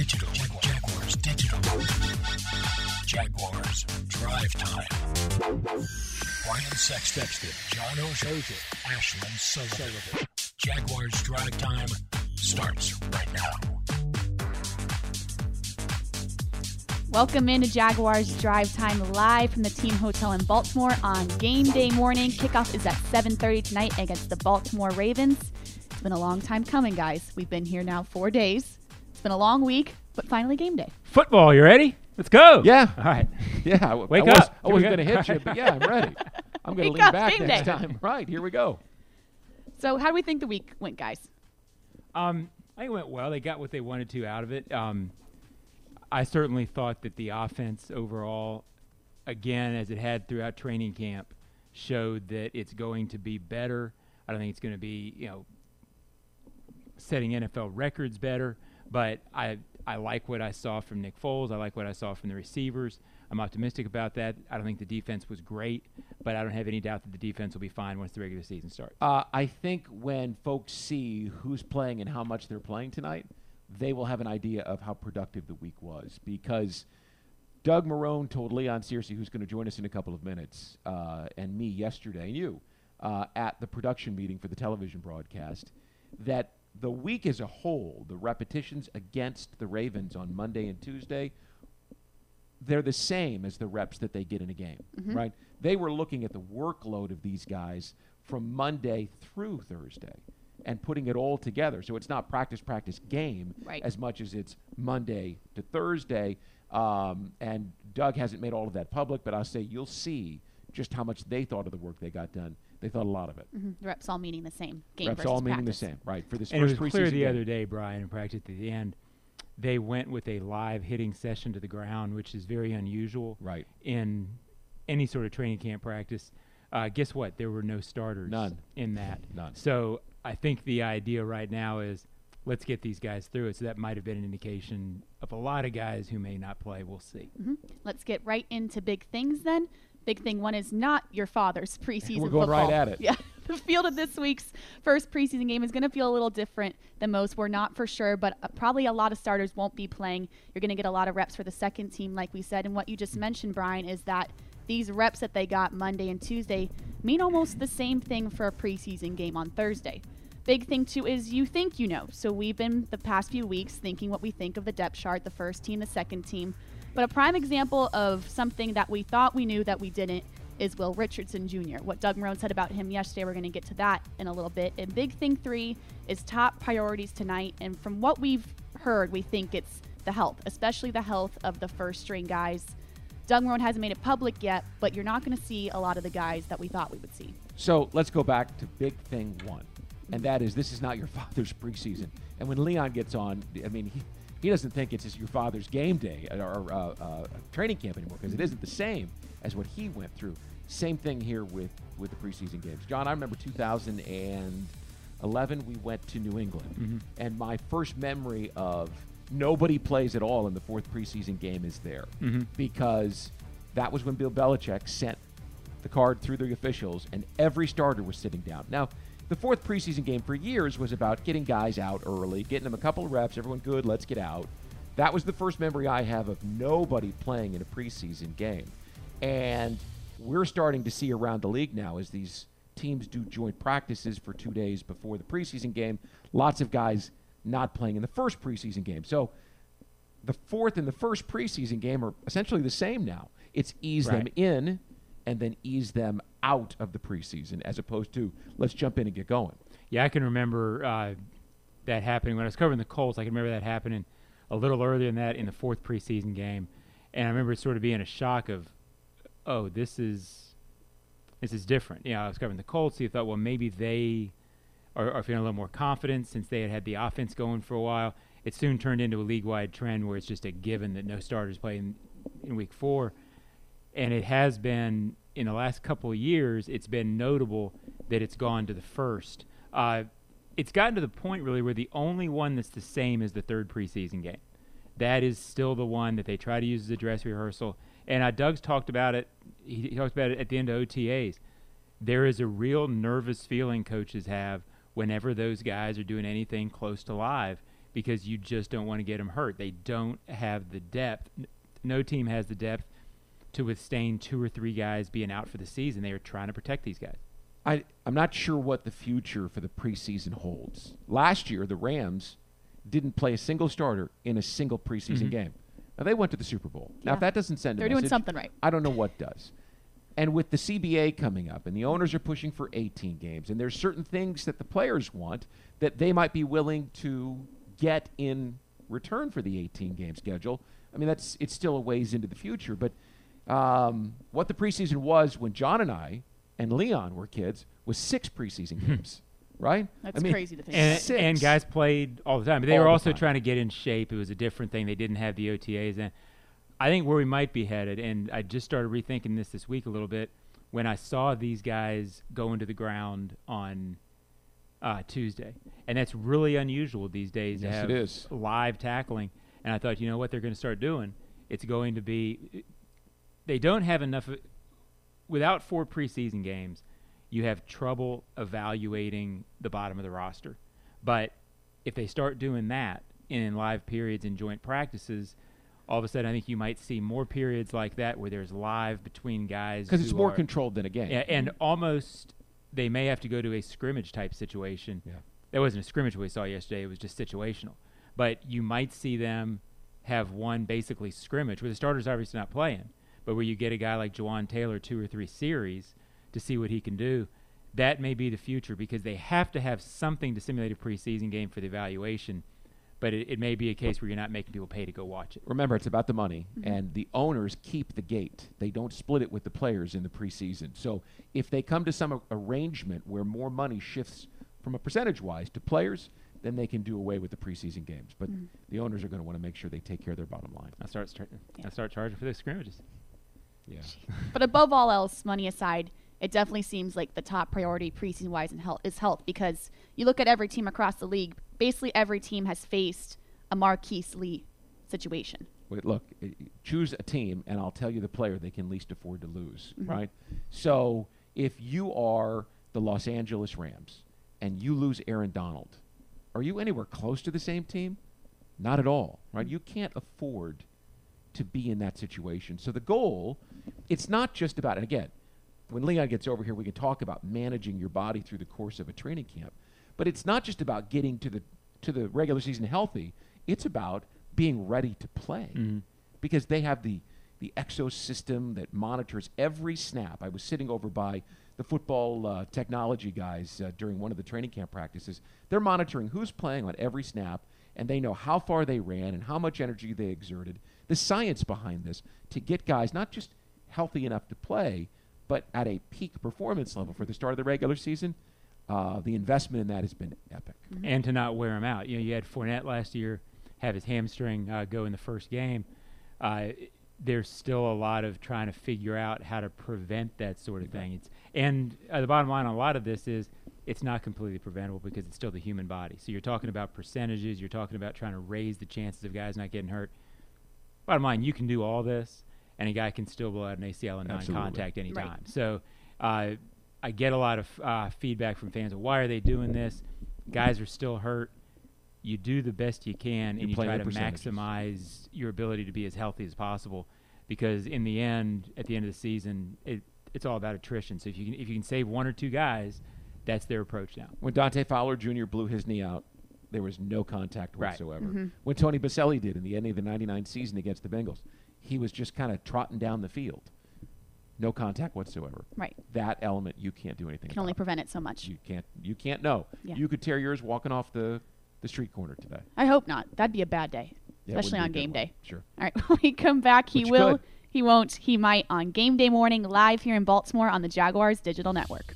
Digital. Jaguars Digital. Jaguars Drive Time. Brian Sexton, John O'Shea, Ashlyn Sullivan. Jaguars Drive Time starts right now. Welcome into Jaguars Drive Time live from the team hotel in Baltimore on game day morning. Kickoff is at 7:30 tonight against the Baltimore Ravens. It's been a long time coming, guys. We've been here now 4 days. It's been a long week, but finally game day. Football, you ready? Let's go. Yeah. All right. Yeah. Wake up. I wasn't going to hit you, but yeah, I'm ready. I'm going to lean back next time. Right. Here we go. So how do we think the week went, guys? I think it went well. They got what they wanted to out of it. I certainly thought that the offense overall, again, as it had throughout training camp, showed that it's going to be better. I don't think it's going to be, setting NFL records better. But I like what I saw from Nick Foles. I like what I saw from the receivers. I'm optimistic about that. I don't think the defense was great, but I don't have any doubt that the defense will be fine once the regular season starts. I think when folks see who's playing and how much they're playing tonight, they will have an idea of how productive the week was, because Doug Marone told Leon Searcy, who's going to join us in a couple of minutes, and me yesterday, and you, at the production meeting for the television broadcast, that the week as a whole, the repetitions against the Ravens on Monday and Tuesday, they're the same as the reps that they get in a game, right? They were looking at the workload of these guys from Monday through Thursday and putting it all together. So it's not practice, game, right, as much as it's Monday to Thursday. And Doug hasn't made all of that public, but I'll say you'll see just how much they thought of the work they got done. They thought a lot of it. The reps all meaning the same. Reps all meaning the same, right? For this and first preseason. It was clear the other day, Brian, in practice at the end, they went with a live hitting session to the ground, which is very unusual, right, in any sort of training camp practice. Guess what? There were no starters in that. So I think the idea right now is let's get these guys through it. So that might have been an indication of a lot of guys who may not play. We'll see. Let's get right into big things then. Big thing one is not your father's preseason football. We're going right at it. Yeah. The field of this week's first preseason game is going to feel a little different than most. We're not for sure, but probably a lot of starters won't be playing. You're going to get a lot of reps for the second team, like we said. And what you just mentioned, Brian, is that these reps that they got Monday and Tuesday mean almost the same thing for a preseason game on Thursday. Big thing, too, is you think you know. So we've been the past few weeks thinking what we think of the depth chart, the first team, the second team. But a prime example of something that we thought we knew that we didn't is Will Richardson Jr. What Doug Marone said about him yesterday, we're going to get to that in a little bit. And big thing three is top priorities tonight. And from what we've heard, we think it's the health, especially the health of the first string guys. Doug Marone hasn't made it public yet, but you're not going to see a lot of the guys that we thought we would see. So let's go back to big thing one, and that is this is not your father's preseason. And when Leon gets on, I mean, He doesn't think it's your father's game day or training camp anymore, because it isn't the same as what he went through. Same thing here with the preseason games. John, I remember 2011, we went to New England. And my first memory of nobody plays at all in the fourth preseason game is there, because that was when Bill Belichick sent the card through the officials and every starter was sitting down. Now, the fourth preseason game for years was about getting guys out early, getting them a couple of reps, everyone good, let's get out. That was the first memory I have of nobody playing in a preseason game. And we're starting to see around the league now as these teams do joint practices for 2 days before the preseason game, lots of guys not playing in the first preseason game. So the fourth and the first preseason game are essentially the same now. It's ease them in and then ease them out of the preseason, as opposed to let's jump in and get going. Yeah, I can remember that happening when I was covering the Colts. I can remember that happening a little earlier than that in the fourth preseason game, and I remember sort of being a shock of, oh, this is different. You know, I was covering the Colts, so you thought, well, maybe they are feeling a little more confident since they had the offense going for a while. It soon turned into a league-wide trend where it's just a given that no starters play in week four, and it has been. In the last couple of years, it's been notable that it's gone to the first. It's gotten to the point, really, where the only one that's the same is the third preseason game. That is still the one that they try to use as a dress rehearsal. And Doug's talked about it. He talked about it at the end of OTAs. There is a real nervous feeling coaches have whenever those guys are doing anything close to live, because you just don't want to get them hurt. They don't have the depth. No team has the depth to withstand two or three guys being out for the season. They are trying to protect these guys. I'm not sure what the future for the preseason holds. Last year, the Rams didn't play a single starter in a single preseason game. Now, they went to the Super Bowl. Yeah. Now, if that doesn't send a message, they're doing something right. I don't know what does. And with the CBA coming up, and the owners are pushing for 18 games, and there's certain things that the players want that they might be willing to get in return for the 18-game schedule. I mean, it's still a ways into the future, but what the preseason was when John and I and Leon were kids was 6 preseason games, right? That's crazy to think. And guys played all the time. But they were also trying to get in shape. It was a different thing. They didn't have the OTAs. And I think where we might be headed, and I just started rethinking this week a little bit, when I saw these guys go into the ground on Tuesday. And that's really unusual these days to have live tackling. And I thought, you know what they're going to start doing? It's going to be – they don't have enough – without 4 preseason games, you have trouble evaluating the bottom of the roster. But if they start doing that in live periods and joint practices, all of a sudden I think you might see more periods like that where there's live between guys. Because it's more controlled than a game. Yeah, and almost they may have to go to a scrimmage-type situation. Yeah. That wasn't a scrimmage we saw yesterday. It was just situational. But you might see them have one basically scrimmage where the starter's obviously not playing, but where you get a guy like Jawaan Taylor 2 or 3 series to see what he can do. That may be the future because they have to have something to simulate a preseason game for the evaluation, but it may be a case where you're not making people pay to go watch it. Remember, it's about the money, and the owners keep the gate. They don't split it with the players in the preseason. So if they come to some arrangement where more money shifts from a percentage-wise to players, then they can do away with the preseason games. But the owners are going to want to make sure they take care of their bottom line. I start charging for the scrimmages. Yeah. But above all else, money aside, it definitely seems like the top priority preseason-wise is health, because you look at every team across the league, basically every team has faced a Marquise Lee situation. Wait, look, choose a team, and I'll tell you the player they can least afford to lose, right? So if you are the Los Angeles Rams and you lose Aaron Donald, are you anywhere close to the same team? Not at all, right? You can't afford to be in that situation. So the goal, it's not just about, and again, when Leon gets over here, we can talk about managing your body through the course of a training camp, but it's not just about getting to the regular season healthy. It's about being ready to play because they have the exosystem that monitors every snap. I was sitting over by the football technology guys during one of the training camp practices. They're monitoring who's playing on every snap, and they know how far they ran and how much energy they exerted. The science behind this to get guys not just healthy enough to play, but at a peak performance level for the start of the regular season, the investment in that has been epic. And to not wear them out. You know, you had Fournette last year have his hamstring go in the first game. There's still a lot of trying to figure out how to prevent that sort of thing. The bottom line on a lot of this is it's not completely preventable because it's still the human body. So you're talking about percentages. You're talking about trying to raise the chances of guys not getting hurt. Bottom line, you can do all this, and a guy can still blow out an ACL in non-contact anytime. Right. So I get a lot of feedback from fans of why are they doing this? Guys are still hurt. You do the best you can, and you try to maximize your ability to be as healthy as possible because in the end, at the end of the season, it's all about attrition. So if you can save 1 or 2 guys, that's their approach now. When Dante Fowler Jr. blew his knee out, there was no contact whatsoever. When Tony Boselli did in the end of the 99 season against the Bengals, he was just kind of trotting down the field. No contact whatsoever. Right. That element, you can't do anything about. You can only prevent it so much. You can't know. Yeah. You could tear yours walking off the street corner today. I hope not. That'd be a bad day, especially on game day. Sure. All right, when we come back, he won't, he might on game day morning live here in Baltimore on the Jaguars Digital Network.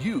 You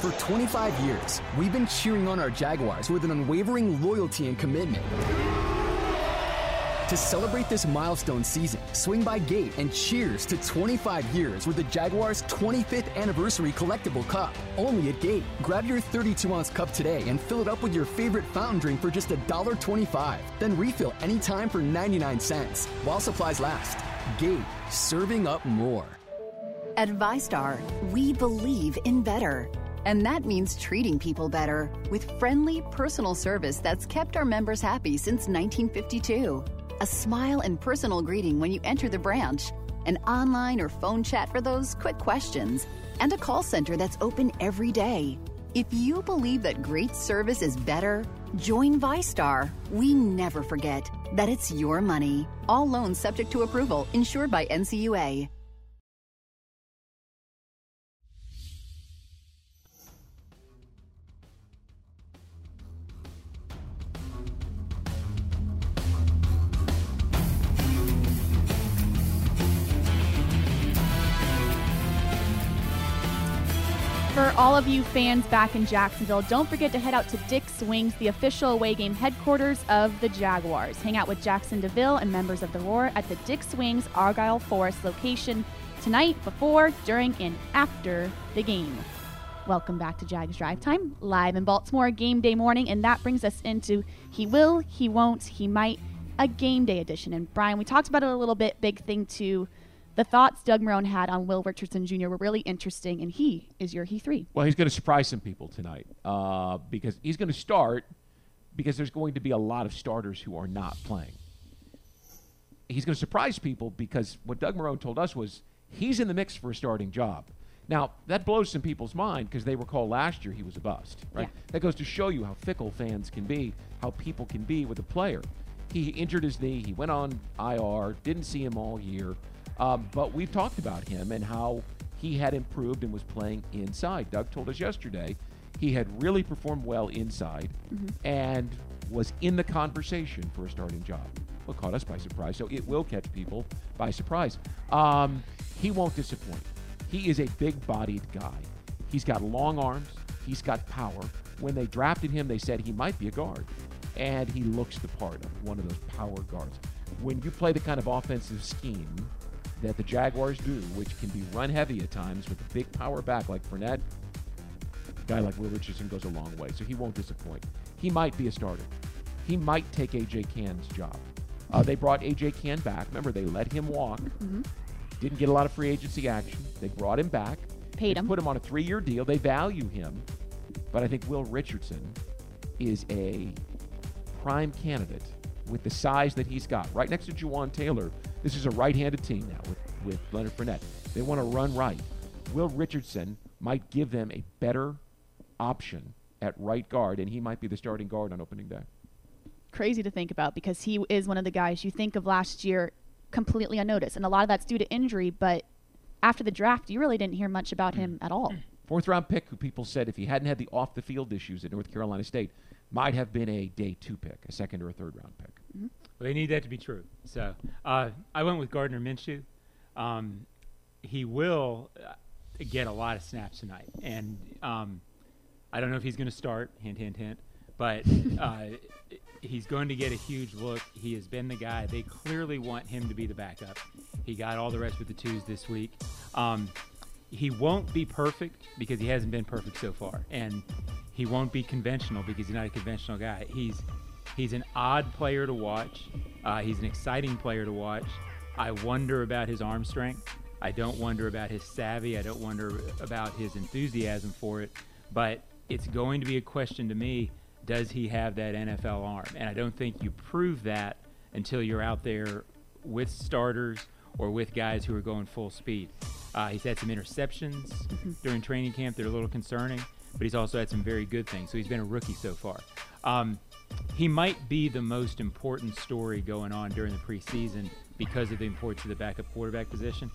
For 25 years, we've been cheering on our Jaguars with an unwavering loyalty and commitment. To celebrate this milestone season, swing by Gate and cheers to 25 years with the Jaguars' 25th Anniversary Collectible Cup. Only at Gate. Grab your 32-ounce cup today and fill it up with your favorite fountain drink for just $1.25. Then refill anytime for 99 cents while supplies last. Gate, serving up more. At Vistar, we believe in better. And that means treating people better with friendly, personal service that's kept our members happy since 1952. A smile and personal greeting when you enter the branch, an online or phone chat for those quick questions, and a call center that's open every day. If you believe that great service is better, join Vistar. We never forget that it's your money. All loans subject to approval, insured by NCUA. For all of you fans back in Jacksonville, don't forget to head out to Dick's Wings, the official away game headquarters of the Jaguars. Hang out with Jackson Deville and members of the Roar at the Dick's Wings Argyle Forest location tonight, before, during, and after the game. Welcome back to Jags Drive Time, live in Baltimore, game day morning, and that brings us into He Will, He Won't, He Might, a game day edition. And Brian, we talked about it a little bit, big thing too. The thoughts Doug Marone had on Will Richardson Jr. were really interesting, and he is your He 3. Well, he's going to surprise some people tonight because he's going to start because there's going to be a lot of starters who are not playing. He's going to surprise people because what Doug Marone told us was he's in the mix for a starting job. Now, that blows some people's mind because they recall last year he was a bust, right? Yeah. That goes to show you how fickle fans can be, how people can be with a player. He injured his knee. He went on IR, didn't see him all year. But we've talked about him and how he had improved and was playing inside. Doug told us yesterday he had really performed well inside and was in the conversation for a starting job. Well, caught us by surprise, so it will catch people by surprise. He won't disappoint. He is a big-bodied guy. He's got long arms. He's got power. When they drafted him, they said he might be a guard, and he looks the part of one of those power guards. When you play the kind of offensive scheme that the Jaguars do, which can be run heavy at times with a big power back like Fournette, a guy like Will Richardson goes a long way, so he won't disappoint. He might be a starter. He might take A.J. Cann's job. They brought A.J. Cann back. Remember, they let him walk. Didn't get a lot of free agency action. They brought him back. Paid him. Put him on a 3-year deal. They value him. But I think Will Richardson is a prime candidate with the size that he's got. Right next to Jawaan Taylor, this is a right-handed team now with Leonard Fournette. They want to run right. Will Richardson might give them a better option at right guard, and he might be the starting guard on opening day. Crazy to think about because he is one of the guys you think of last year completely unnoticed, and a lot of that's due to injury, but after the draft, you really didn't hear much about him at all. Fourth-round pick, who people said if he hadn't had the off-the-field issues at North Carolina State, might have been a day two pick, a second or a third-round pick. Well, they need that to be true. So I went with Gardner Minshew. He will get a lot of snaps tonight. And I don't know if he's going to start, hint, hint, hint. But he's going to get a huge look. He has been the guy. They clearly want him to be the backup. He got all the rest with the twos this week. He won't be perfect because he hasn't been perfect so far. And he won't be conventional because he's not a conventional guy. He's an odd player to watch. He's an exciting player to watch. I wonder about his arm strength. I don't wonder about his savvy. I don't wonder about his enthusiasm for it. But it's going to be a question to me, does he have that NFL arm? And I don't think you prove that until you're out there with starters or with guys who are going full speed. He's had some interceptions during training camp. They're a little concerning. But he's also had some very good things. So he's been a rookie so far. He might be the most important story going on during the preseason because of the importance of the backup quarterback position.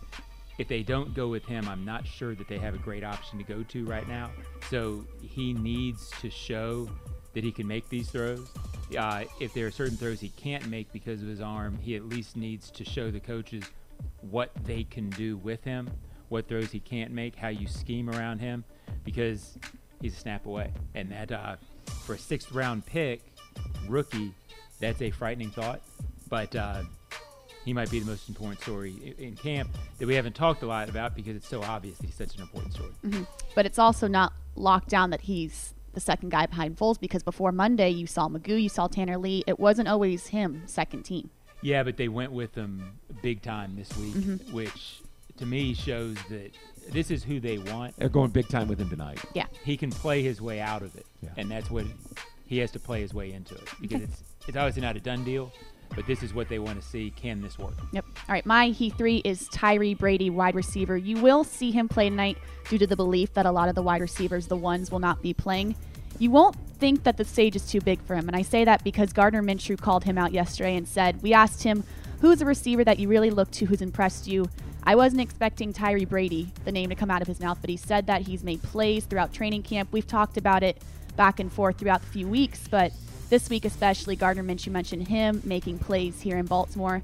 if they don't go with him, I'm not sure that they have a great option to go to right now. So he needs to show that he can make these throws. If there are certain throws he can't make because of his arm, he at least needs to show the coaches what they can do with him, what throws he can't make, how you scheme around him, because he's a snap away. And that for a 6th round pick, rookie, that's a frightening thought. But he might be the most important story in camp that we haven't talked a lot about because it's so obvious that he's such an important story. Mm-hmm. But it's also not locked down that he's the second guy behind Foles, because before Monday you saw Magoo, you saw Tanner Lee. It wasn't always him second team. Yeah, but they went with him big time this week, mm-hmm. which to me shows that this is who they want. They're going big time with him tonight. Yeah. He can play his way out of it, and that's what he has to play his way into it, because it's obviously not a done deal, but this is what they want to see. Can this work? Yep. All right, my he three is Tyree Brady, wide receiver. You will see him play tonight due to the belief that a lot of the wide receivers, the ones, will not be playing. You won't think that the stage is too big for him, and I say that because Gardner Minshew called him out yesterday and said, we asked him, who's a receiver that you really look to, who's impressed you? I wasn't expecting Tyree Brady, the name, to come out of his mouth, but he said that he's made plays throughout training camp. We've talked about it back and forth throughout the few weeks, but this week especially, Gardner Minshew mentioned him making plays here in Baltimore,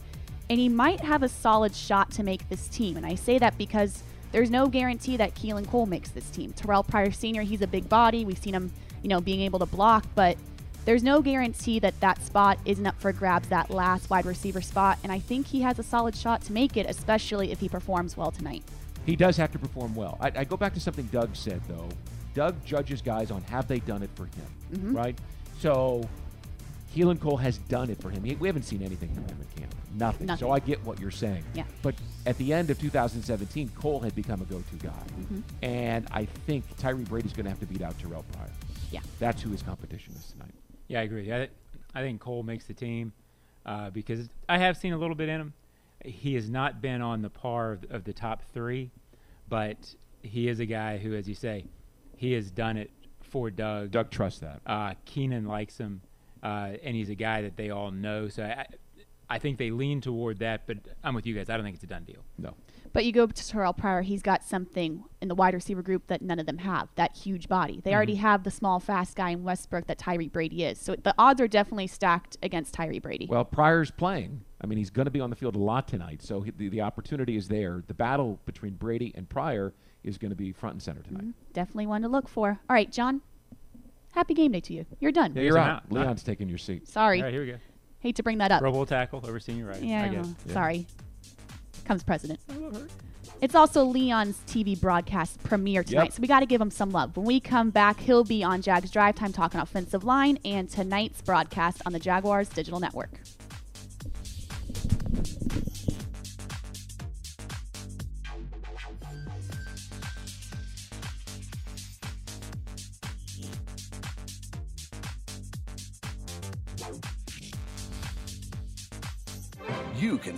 and he might have a solid shot to make this team. And I say that because there's no guarantee that Keelan Cole makes this team. Terrell Pryor Sr., he's a big body. We've seen him, you know, being able to block, but there's no guarantee that that spot isn't up for grabs, that last wide receiver spot. And I think he has a solid shot to make it, especially if he performs well tonight. He does have to perform well. I go back to something Doug said, though. Doug judges guys on have they done it for him, right? So Keelan Cole has done it for him. We haven't seen anything from him in camp. Nothing. So I get what you're saying. Yeah. But at the end of 2017, Cole had become a go-to guy. And I think Tyree Brady's going to have to beat out Terrell Pryor. Yeah. That's who his competition is tonight. Yeah, I agree. I think Cole makes the team because I have seen a little bit in him. He has not been on the par of the top three, but he is a guy who, as you say, he has done it for Doug. Doug trusts that. Keenan likes him, and he's a guy that they all know. So I think they lean toward that, but I'm with you guys. I don't think it's a done deal. No. But you go to Terrell Pryor, he's got something in the wide receiver group that none of them have, that huge body. They already have the small, fast guy in Westbrook that Tyree Brady is. So the odds are definitely stacked against Tyree Brady. Well, Pryor's playing. I mean, he's going to be on the field a lot tonight, so the opportunity is there. The battle between Brady and Pryor is going to be front and center tonight. Definitely one to look for. All right, John, happy game day to you. You're done. Yeah, you're out. Leon's taking your seat. Sorry. All right, here we go. Hate to bring that up. Pro Bowl tackle over senior right. Yeah, I guess. Sorry. Comes president. It's also Leon's TV broadcast premiere tonight, so we got to give him some love. When we come back, he'll be on Jags Drive Time talking offensive line and tonight's broadcast on the Jaguars Digital Network. You can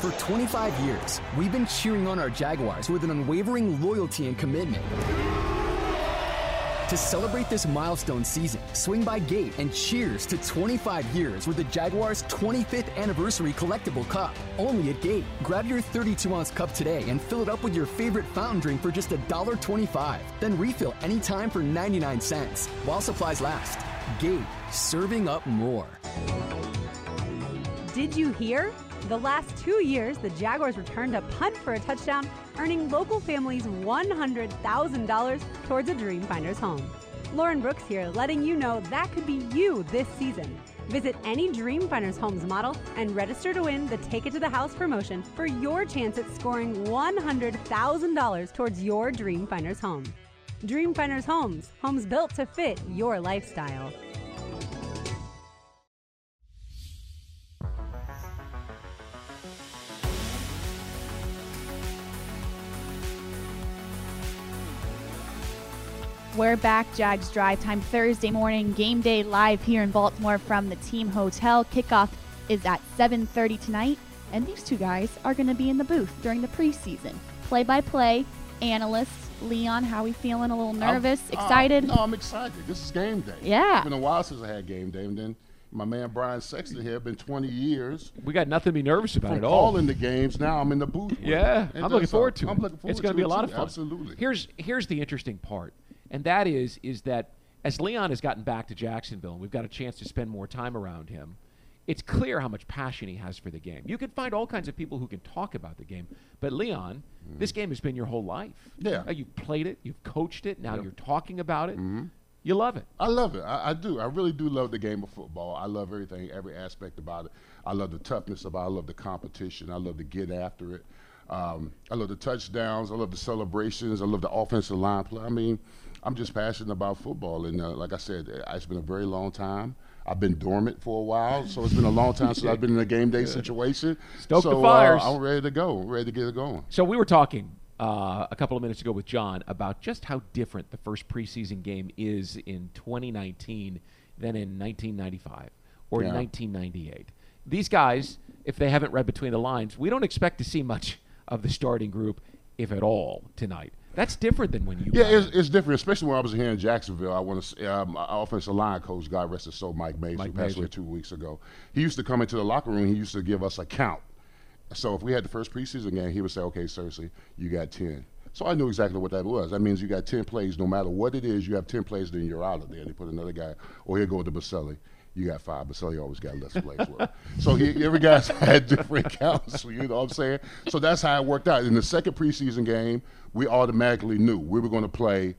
For 25 years, we've been cheering on our Jaguars with an unwavering loyalty and commitment. To celebrate this milestone season, swing by Gate and cheers to 25 years with the Jaguars' 25th Anniversary Collectible Cup. Only at Gate. Grab your 32-ounce cup today and fill it up with your favorite fountain drink for just $1.25. Then refill anytime for 99 cents while supplies last. Gate, serving up more. Did you hear? The last 2 years, the Jaguars returned a punt for a touchdown, earning local families $100,000 towards a Dreamfinders home. Lauren Brooks here, letting you know that could be you this season. Visit any Dreamfinders homes model and register to win the Take It to the House promotion for your chance at scoring $100,000 towards your Dreamfinders home. Dreamfinders Homes, homes built to fit your lifestyle. We're back, Jags Drive Time Thursday morning, game day live here in Baltimore from the team hotel. Kickoff is at 7:30 tonight, and these two guys are going to be in the booth during the preseason. Play-by-play analysts. Leon, how are we feeling? A little nervous? Excited? No, I'm excited. This is game day. Yeah. It's been a while since I had game day, and then my man Brian Sexton here, been 20 years. We got nothing to be nervous about at all. In the games, now I'm in the booth. Yeah, I'm looking forward to it. It's going to be a lot of fun. Absolutely. Here's the interesting part, and that is that as Leon has gotten back to Jacksonville, and we've got a chance to spend more time around him, it's clear how much passion he has for the game. You can find all kinds of people who can talk about the game, but Leon, this game has been your whole life. Yeah. You've played it, you've coached it, now you're talking about it. You love it. I love it. I do. I really do love the game of football. I love everything, every aspect about it. I love the toughness about it. I love the competition. I love to get after it. I love the touchdowns. I love the celebrations. I love the offensive line play. I mean, I'm just passionate about football. And like I said, it's been a very long time. I've been dormant for a while, so it's been a long time since I've been in a game day situation. Stoke the fires. I'm ready to go. Ready to get it going. So we were talking a couple of minutes ago with John about just how different the first preseason game is in 2019 than in 1995 or 1998. These guys, if they haven't read between the lines, we don't expect to see much of the starting group, if at all, tonight. That's different than when you it's different, especially when I was here in Jacksonville. I want to my offensive line coach, God rest his soul, Mike Mays, who passed away 2 weeks ago. He used to come into the locker room. He used to give us a count. So if we had the first preseason game, he would say, okay, Searcy, you got 10. So I knew exactly what that was. That means you got 10 plays. No matter what it is, you have 10 plays, then you're out of there. And they put another guy, or he'll go to Boselli. You got 5, Boselli always got less plays for him. So every guy's had different counts, you know what I'm saying? So that's how it worked out. In the second preseason game, we automatically knew we were going to play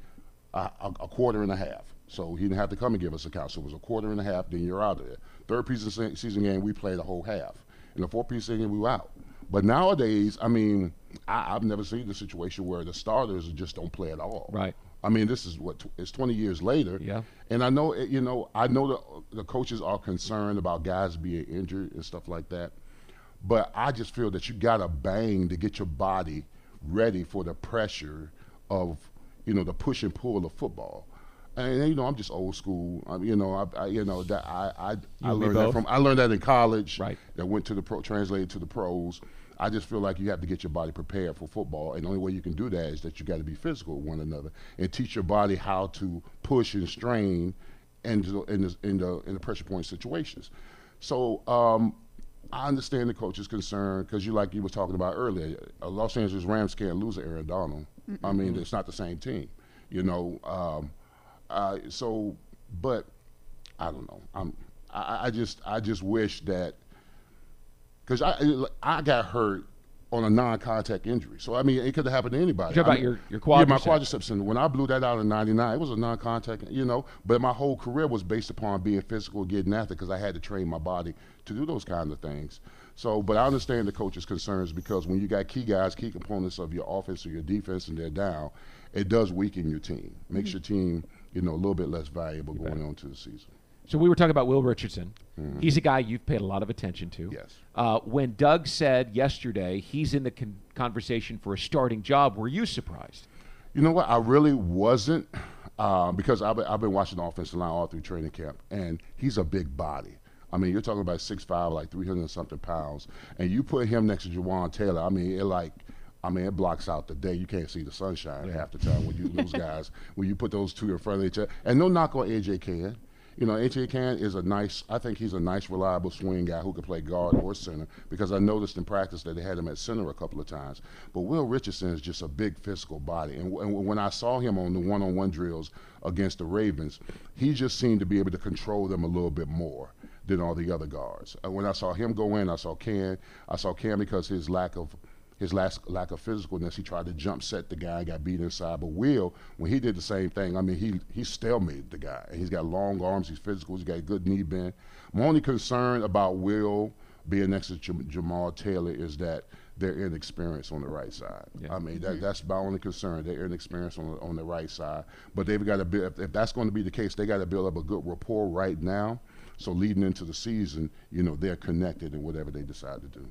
a quarter and a half. So he didn't have to come and give us a count. So it was a quarter and a half, then you're out of there. Third preseason game, we played a whole half. In the fourth preseason, we were out. But nowadays, I mean, I've never seen the situation where the starters just don't play at all. Right. I mean, this is what it's 20 years later. Yeah. And I know, you know, I know the coaches are concerned about guys being injured and stuff like that. But I just feel that you got to bang to get your body ready for the pressure of, you know, the push and pull of football. And you know, I'm just old school. I learned that from in college. Right. That went to the pro, translated to the pros. I just feel like you have to get your body prepared for football, and the only way you can do that is that you got to be physical with one another and teach your body how to push and strain in the pressure point situations. So I understand the coach's concern because you were talking about earlier, Los Angeles Rams can't lose to Aaron Donald. I mean, it's not the same team, you know. So, but I don't know. I just wish that. Because I got hurt on a non-contact injury. So, I mean, it could have happened to anybody. You're talking about your quadriceps. Yeah, my quadriceps. And when I blew that out in 99, it was a non-contact, you know. But my whole career was based upon being physical, getting after, because I had to train my body to do those kind of things. So, but I understand the coach's concerns because when you got key guys, key components of your offense or your defense, and they're down, it does weaken your team. Makes your team, you know, a little bit less valuable going on to the season. So we were talking about Will Richardson. He's a guy you've paid a lot of attention to. Yes. When Doug said yesterday he's in the conversation for a starting job, were you surprised? You know what? I really wasn't because I've been watching the offensive line all through training camp, and he's a big body. I mean, you're talking about 6'5", like 300-something pounds, and you put him next to Jawaan Taylor, I mean, it blocks out the day. You can't see the sunshine half the time when you lose guys, when you put those two in front of each other. And no knock on A.J. Cann. You know, A.J. Cann is a nice, reliable swing guy who can play guard or center because I noticed in practice that they had him at center a couple of times. But Will Richardson is just a big physical body. And when I saw him on the one-on-one drills against the Ravens, he just seemed to be able to control them a little bit more than all the other guards. And when I saw him go in, I saw Cann because his lack of physicalness, he tried to jump set the guy, got beat inside. But Will, when he did the same thing, I mean, he stalemated the guy. And he's got long arms, he's physical, he's got a good knee bend. My only concern about Will being next to Jawaan Taylor is that they're inexperienced on the right side. Yeah. I mean, that's my only concern. They're inexperienced on the right side. But they've got to build, if that's going to be the case, they got to build up a good rapport right now. So leading into the season, you know, they're connected in whatever they decide to do.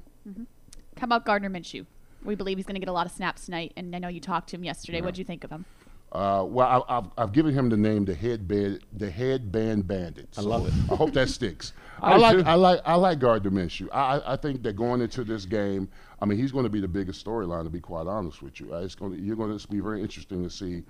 How about Gardner Minshew? We believe he's going to get a lot of snaps tonight, and I know you talked to him yesterday. Yeah. What did you think of him? Well, I've given him the name the headband bandit. So I love it. I hope that sticks. I like Gardner Minshew. I think that going into this game, I mean, he's going to be the biggest storyline. To be quite honest with you, you're going to be very interesting to see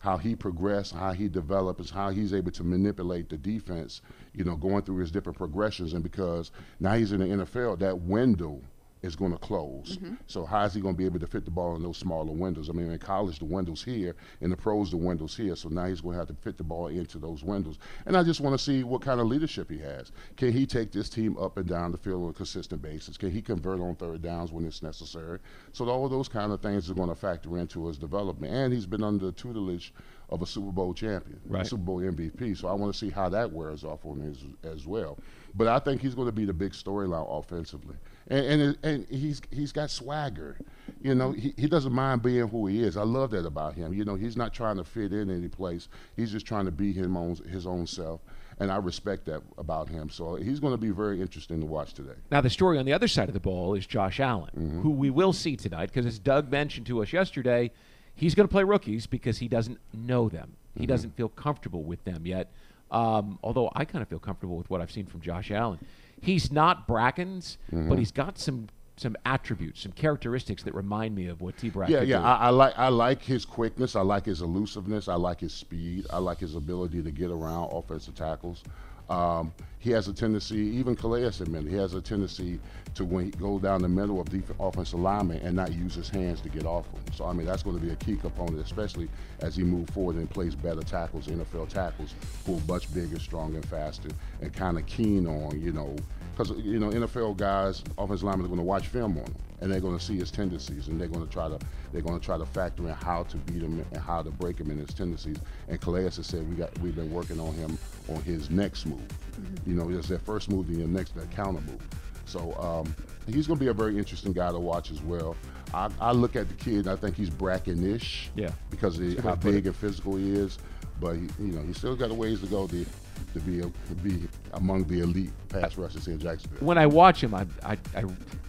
how he progresses, how he develops, how he's able to manipulate the defense. You know, going through his different progressions, and because now he's in the NFL, that window is going to close. Mm-hmm. So how is he going to be able to fit the ball in those smaller windows? I mean, in college, the window's here. In the pros, the window's here. So now he's going to have to fit the ball into those windows. And I just want to see what kind of leadership he has. Can he take this team up and down the field on a consistent basis? Can he convert on third downs when it's necessary? So all of those kind of things are going to factor into his development. And he's been under the tutelage of a Super Bowl champion, right, Super Bowl MVP. So I want to see how that wears off on him as well. But I think he's going to be the big storyline offensively. And he's got swagger. You know, he doesn't mind being who he is. I love that about him. You know, he's not trying to fit in any place. He's just trying to be his own self. And I respect that about him. So he's going to be very interesting to watch today. Now, the story on the other side of the ball is Josh Allen, mm-hmm, who we will see tonight because, as Doug mentioned to us yesterday, he's going to play rookies because he doesn't know them. He mm-hmm doesn't feel comfortable with them yet, although I kind of feel comfortable with what I've seen from Josh Allen. He's not Brackens, mm-hmm, but he's got some attributes, some characteristics that remind me of what T. Brackens is. Yeah, I like his quickness. I like his elusiveness. I like his speed. I like his ability to get around offensive tackles. He has a tendency, even Calais admitted, he has a tendency to, when he goes down the middle of the offensive lineman, and not use his hands to get off him. So, I mean, that's going to be a key component, especially as he moves forward and plays better tackles, NFL tackles, who are much bigger, stronger, faster, and kind of keen on, you know, because, you know, NFL guys, offensive linemen are going to watch film on him, and they're going to see his tendencies, and they're going to try to factor in how to beat him and how to break him in his tendencies. And Calais has said we've been working on him on his next move. Mm-hmm. You know, it's their first move, then the next, that counter move. So he's going to be a very interesting guy to watch as well. I look at the kid, and I think he's Bracken-ish, yeah, because of how big and physical he is. But he still got a ways to go to be among the elite pass rushers in Jacksonville. When I watch him, I'm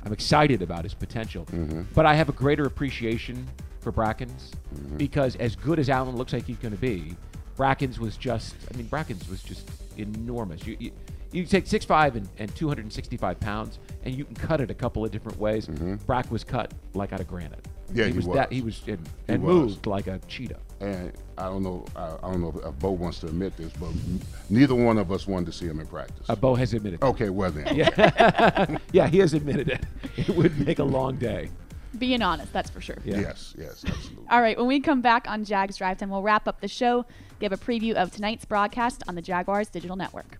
excited about his potential, mm-hmm, but I have a greater appreciation for Brackens, mm-hmm, because as good as Allen looks like he's going to be, Brackens was just enormous. You take 6'5" and 265 pounds, and you can cut it a couple of different ways. Mm-hmm. Brack was cut like out of granite. Yeah, he was moved like a cheetah. And I don't know if Bo wants to admit this, but neither one of us wanted to see him in practice. Bo has admitted it. Okay, well then. Yeah. Yeah, he has admitted it. It would make a long day. Being honest, that's for sure. Yeah. Yes, absolutely. All right, when we come back on Jags Drive Time, we'll wrap up the show, give a preview of tonight's broadcast on the Jaguars Digital Network.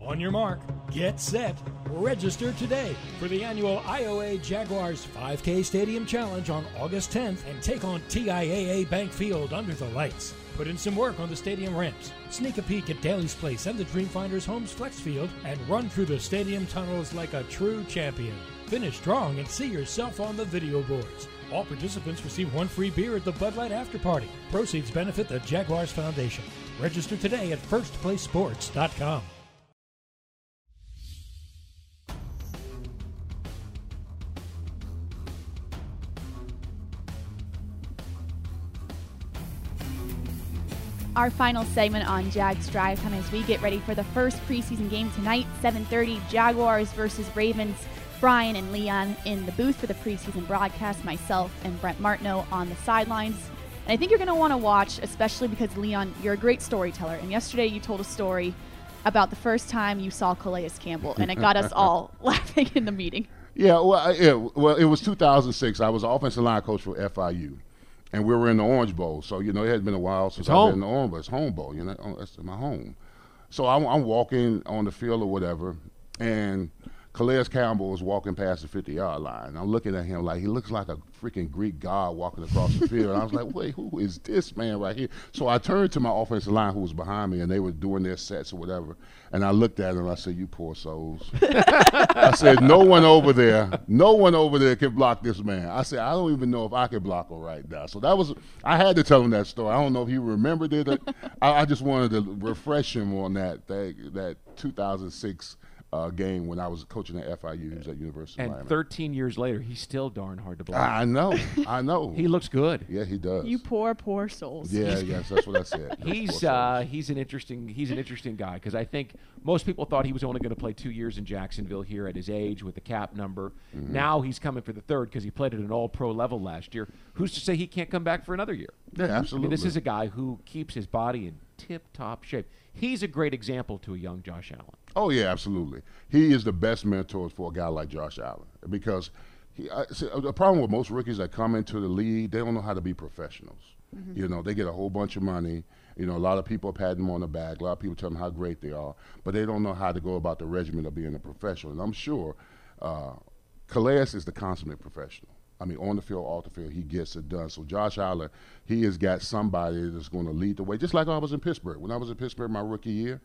On your mark, get set, register today for the annual IOA Jaguars 5K Stadium Challenge on August 10th and take on TIAA Bank Field under the lights. Put in some work on the stadium ramps, sneak a peek at Daly's Place and the Dreamfinders Homes Flex Field, and run through the stadium tunnels like a true champion. Finish strong and see yourself on the video boards. All participants receive one free beer at the Bud Light After Party. Proceeds benefit the Jaguars Foundation. Register today at firstplacesports.com. our final segment on Jags Drive Time as we get ready for the first preseason game tonight, 7:30, Jaguars versus Ravens. Brian and Leon in the booth for the preseason broadcast, myself and Brent Martineau on the sidelines. And I think you're going to want to watch, especially because, Leon, you're a great storyteller. And yesterday you told a story about the first time you saw Calais Campbell, and it got us all laughing in the meeting. Yeah, well, it was 2006. I was offensive line coach for FIU, and we were in the Orange Bowl. So, you know, it had been a while since I've been in the Orange Bowl. It's home bowl, you know, that's my home. So I'm walking on the field or whatever, and Calais Campbell was walking past the 50-yard line. I'm looking at him like he looks like a freaking Greek god walking across the field. And I was like, wait, who is this man right here? So I turned to my offensive line who was behind me, and they were doing their sets or whatever. And I looked at him, and I said, you poor souls. I said, no one over there can block this man. I said, I don't even know if I can block him right now. So that was, I had to tell him that story. I don't know if he remembered it. I just wanted to refresh him on that 2006 game when I was coaching at FIU. He was at University of Miami. And 13 years later, he's still darn hard to block. I know. He looks good. Yeah, he does. You poor souls. Yeah, yes, that's what I said. He's an interesting guy because I think most people thought he was only going to play 2 years in Jacksonville here at his age with the cap number. Mm-hmm. Now he's coming for the third because he played at an all-pro level last year. Who's to say he can't come back for another year? Yeah, absolutely. I mean, this is a guy who keeps his body in tip-top shape. He's a great example to a young Josh Allen. Oh, yeah, absolutely. He is the best mentor for a guy like Josh Allen because the problem with most rookies that come into the league, they don't know how to be professionals. Mm-hmm. You know, they get a whole bunch of money. You know, a lot of people pat them on the back. A lot of people tell them how great they are, but they don't know how to go about the regimen of being a professional. And I'm sure Calais is the consummate professional. I mean, on the field, off the field, he gets it done. So Josh Allen, he has got somebody that's going to lead the way, just like I was in Pittsburgh. When I was in Pittsburgh my rookie year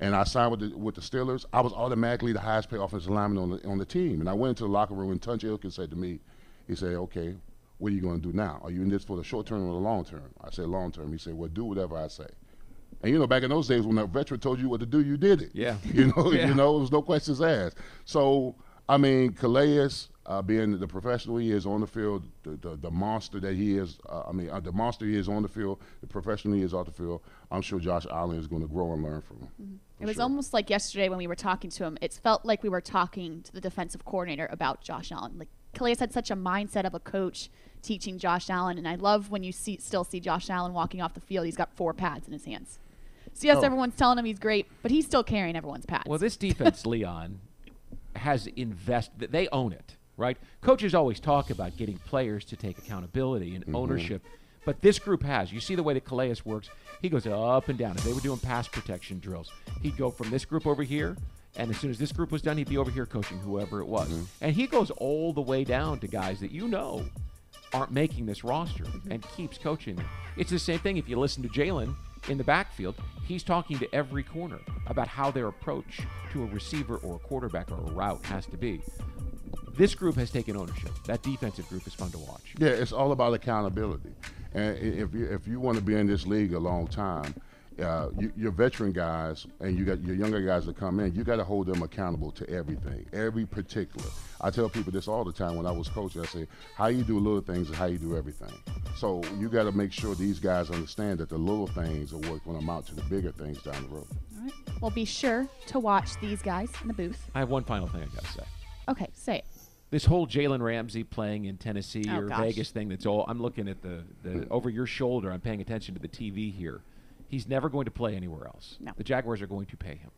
and I signed with the Steelers, I was automatically the highest-paid offensive lineman on the team. And I went into the locker room, and Tunch Ilkin said to me, he said, okay, what are you going to do now? Are you in this for the short term or the long term? I said, long term. He said, well, do whatever I say. And, you know, back in those days when a veteran told you what to do, you did it. Yeah. You know, yeah. You know, there was no questions asked. So, I mean, Calais – being the professional he is on the field, the monster that he is, the monster he is on the field, the professional he is off the field, I'm sure Josh Allen is going to grow and learn from him. Mm-hmm. It was almost like yesterday when we were talking to him, it felt like we were talking to the defensive coordinator about Josh Allen. Like, Calais had such a mindset of a coach teaching Josh Allen, and I love when you still see Josh Allen walking off the field. He's got 4 pads in his hands. So, yes, everyone's telling him he's great, but he's still carrying everyone's pads. Well, this defense, Leon, has invested. They own it. Right? Coaches always talk about getting players to take accountability and ownership, but this group has. You see the way that Calais works. He goes up and down. If they were doing pass protection drills, he'd go from this group over here, and as soon as this group was done, he'd be over here coaching whoever it was. Mm-hmm. And he goes all the way down to guys that you know aren't making this roster and keeps coaching them. It's the same thing if you listen to Jalen in the backfield. He's talking to every corner about how their approach to a receiver or a quarterback or a route has to be. This group has taken ownership. That defensive group is fun to watch. Yeah, it's all about accountability. And if you want to be in this league a long time, your veteran guys and you got your younger guys that come in, you got to hold them accountable to everything, every particular. I tell people this all the time when I was coaching. I say, how you do little things is how you do everything. So you got to make sure these guys understand that the little things are what's going to amount to the bigger things down the road. All right. Well, be sure to watch these guys in the booth. I have one final thing I got to say. Okay, say it. This whole Jalen Ramsey playing in Tennessee Vegas thing that's all – I'm looking at the over your shoulder. I'm paying attention to the TV here. He's never going to play anywhere else. No. The Jaguars are going to pay him,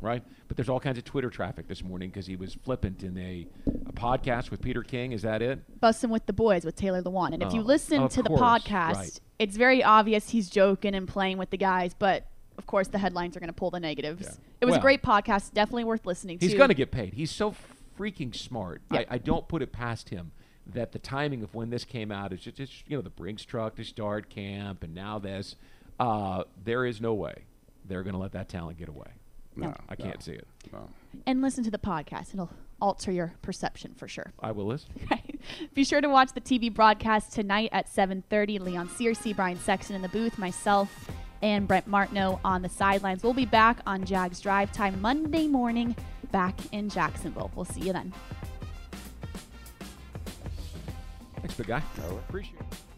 right? But there's all kinds of Twitter traffic this morning because he was flippant in a podcast with Peter King. Is that it? Bussin' with the Boys with Taylor Lewan. And if you listen to the podcast, It's very obvious he's joking and playing with the guys, but – of course, the headlines are going to pull the negatives. Yeah. It was a great podcast. Definitely worth listening to. He's going to get paid. He's so freaking smart. Yeah. I don't put it past him that the timing of when this came out is just the Brinks truck to start camp and now this. There is no way they're going to let that talent get away. No. I can't see it. No. And listen to the podcast. It'll alter your perception for sure. I will listen. Be sure to watch the TV broadcast tonight at 7:30. Leon Searcy, Brian Sexton in the booth, myself, and Brent Martineau on the sidelines. We'll be back on Jags Drive Time Monday morning back in Jacksonville. We'll see you then. Thanks, big guy. I appreciate it.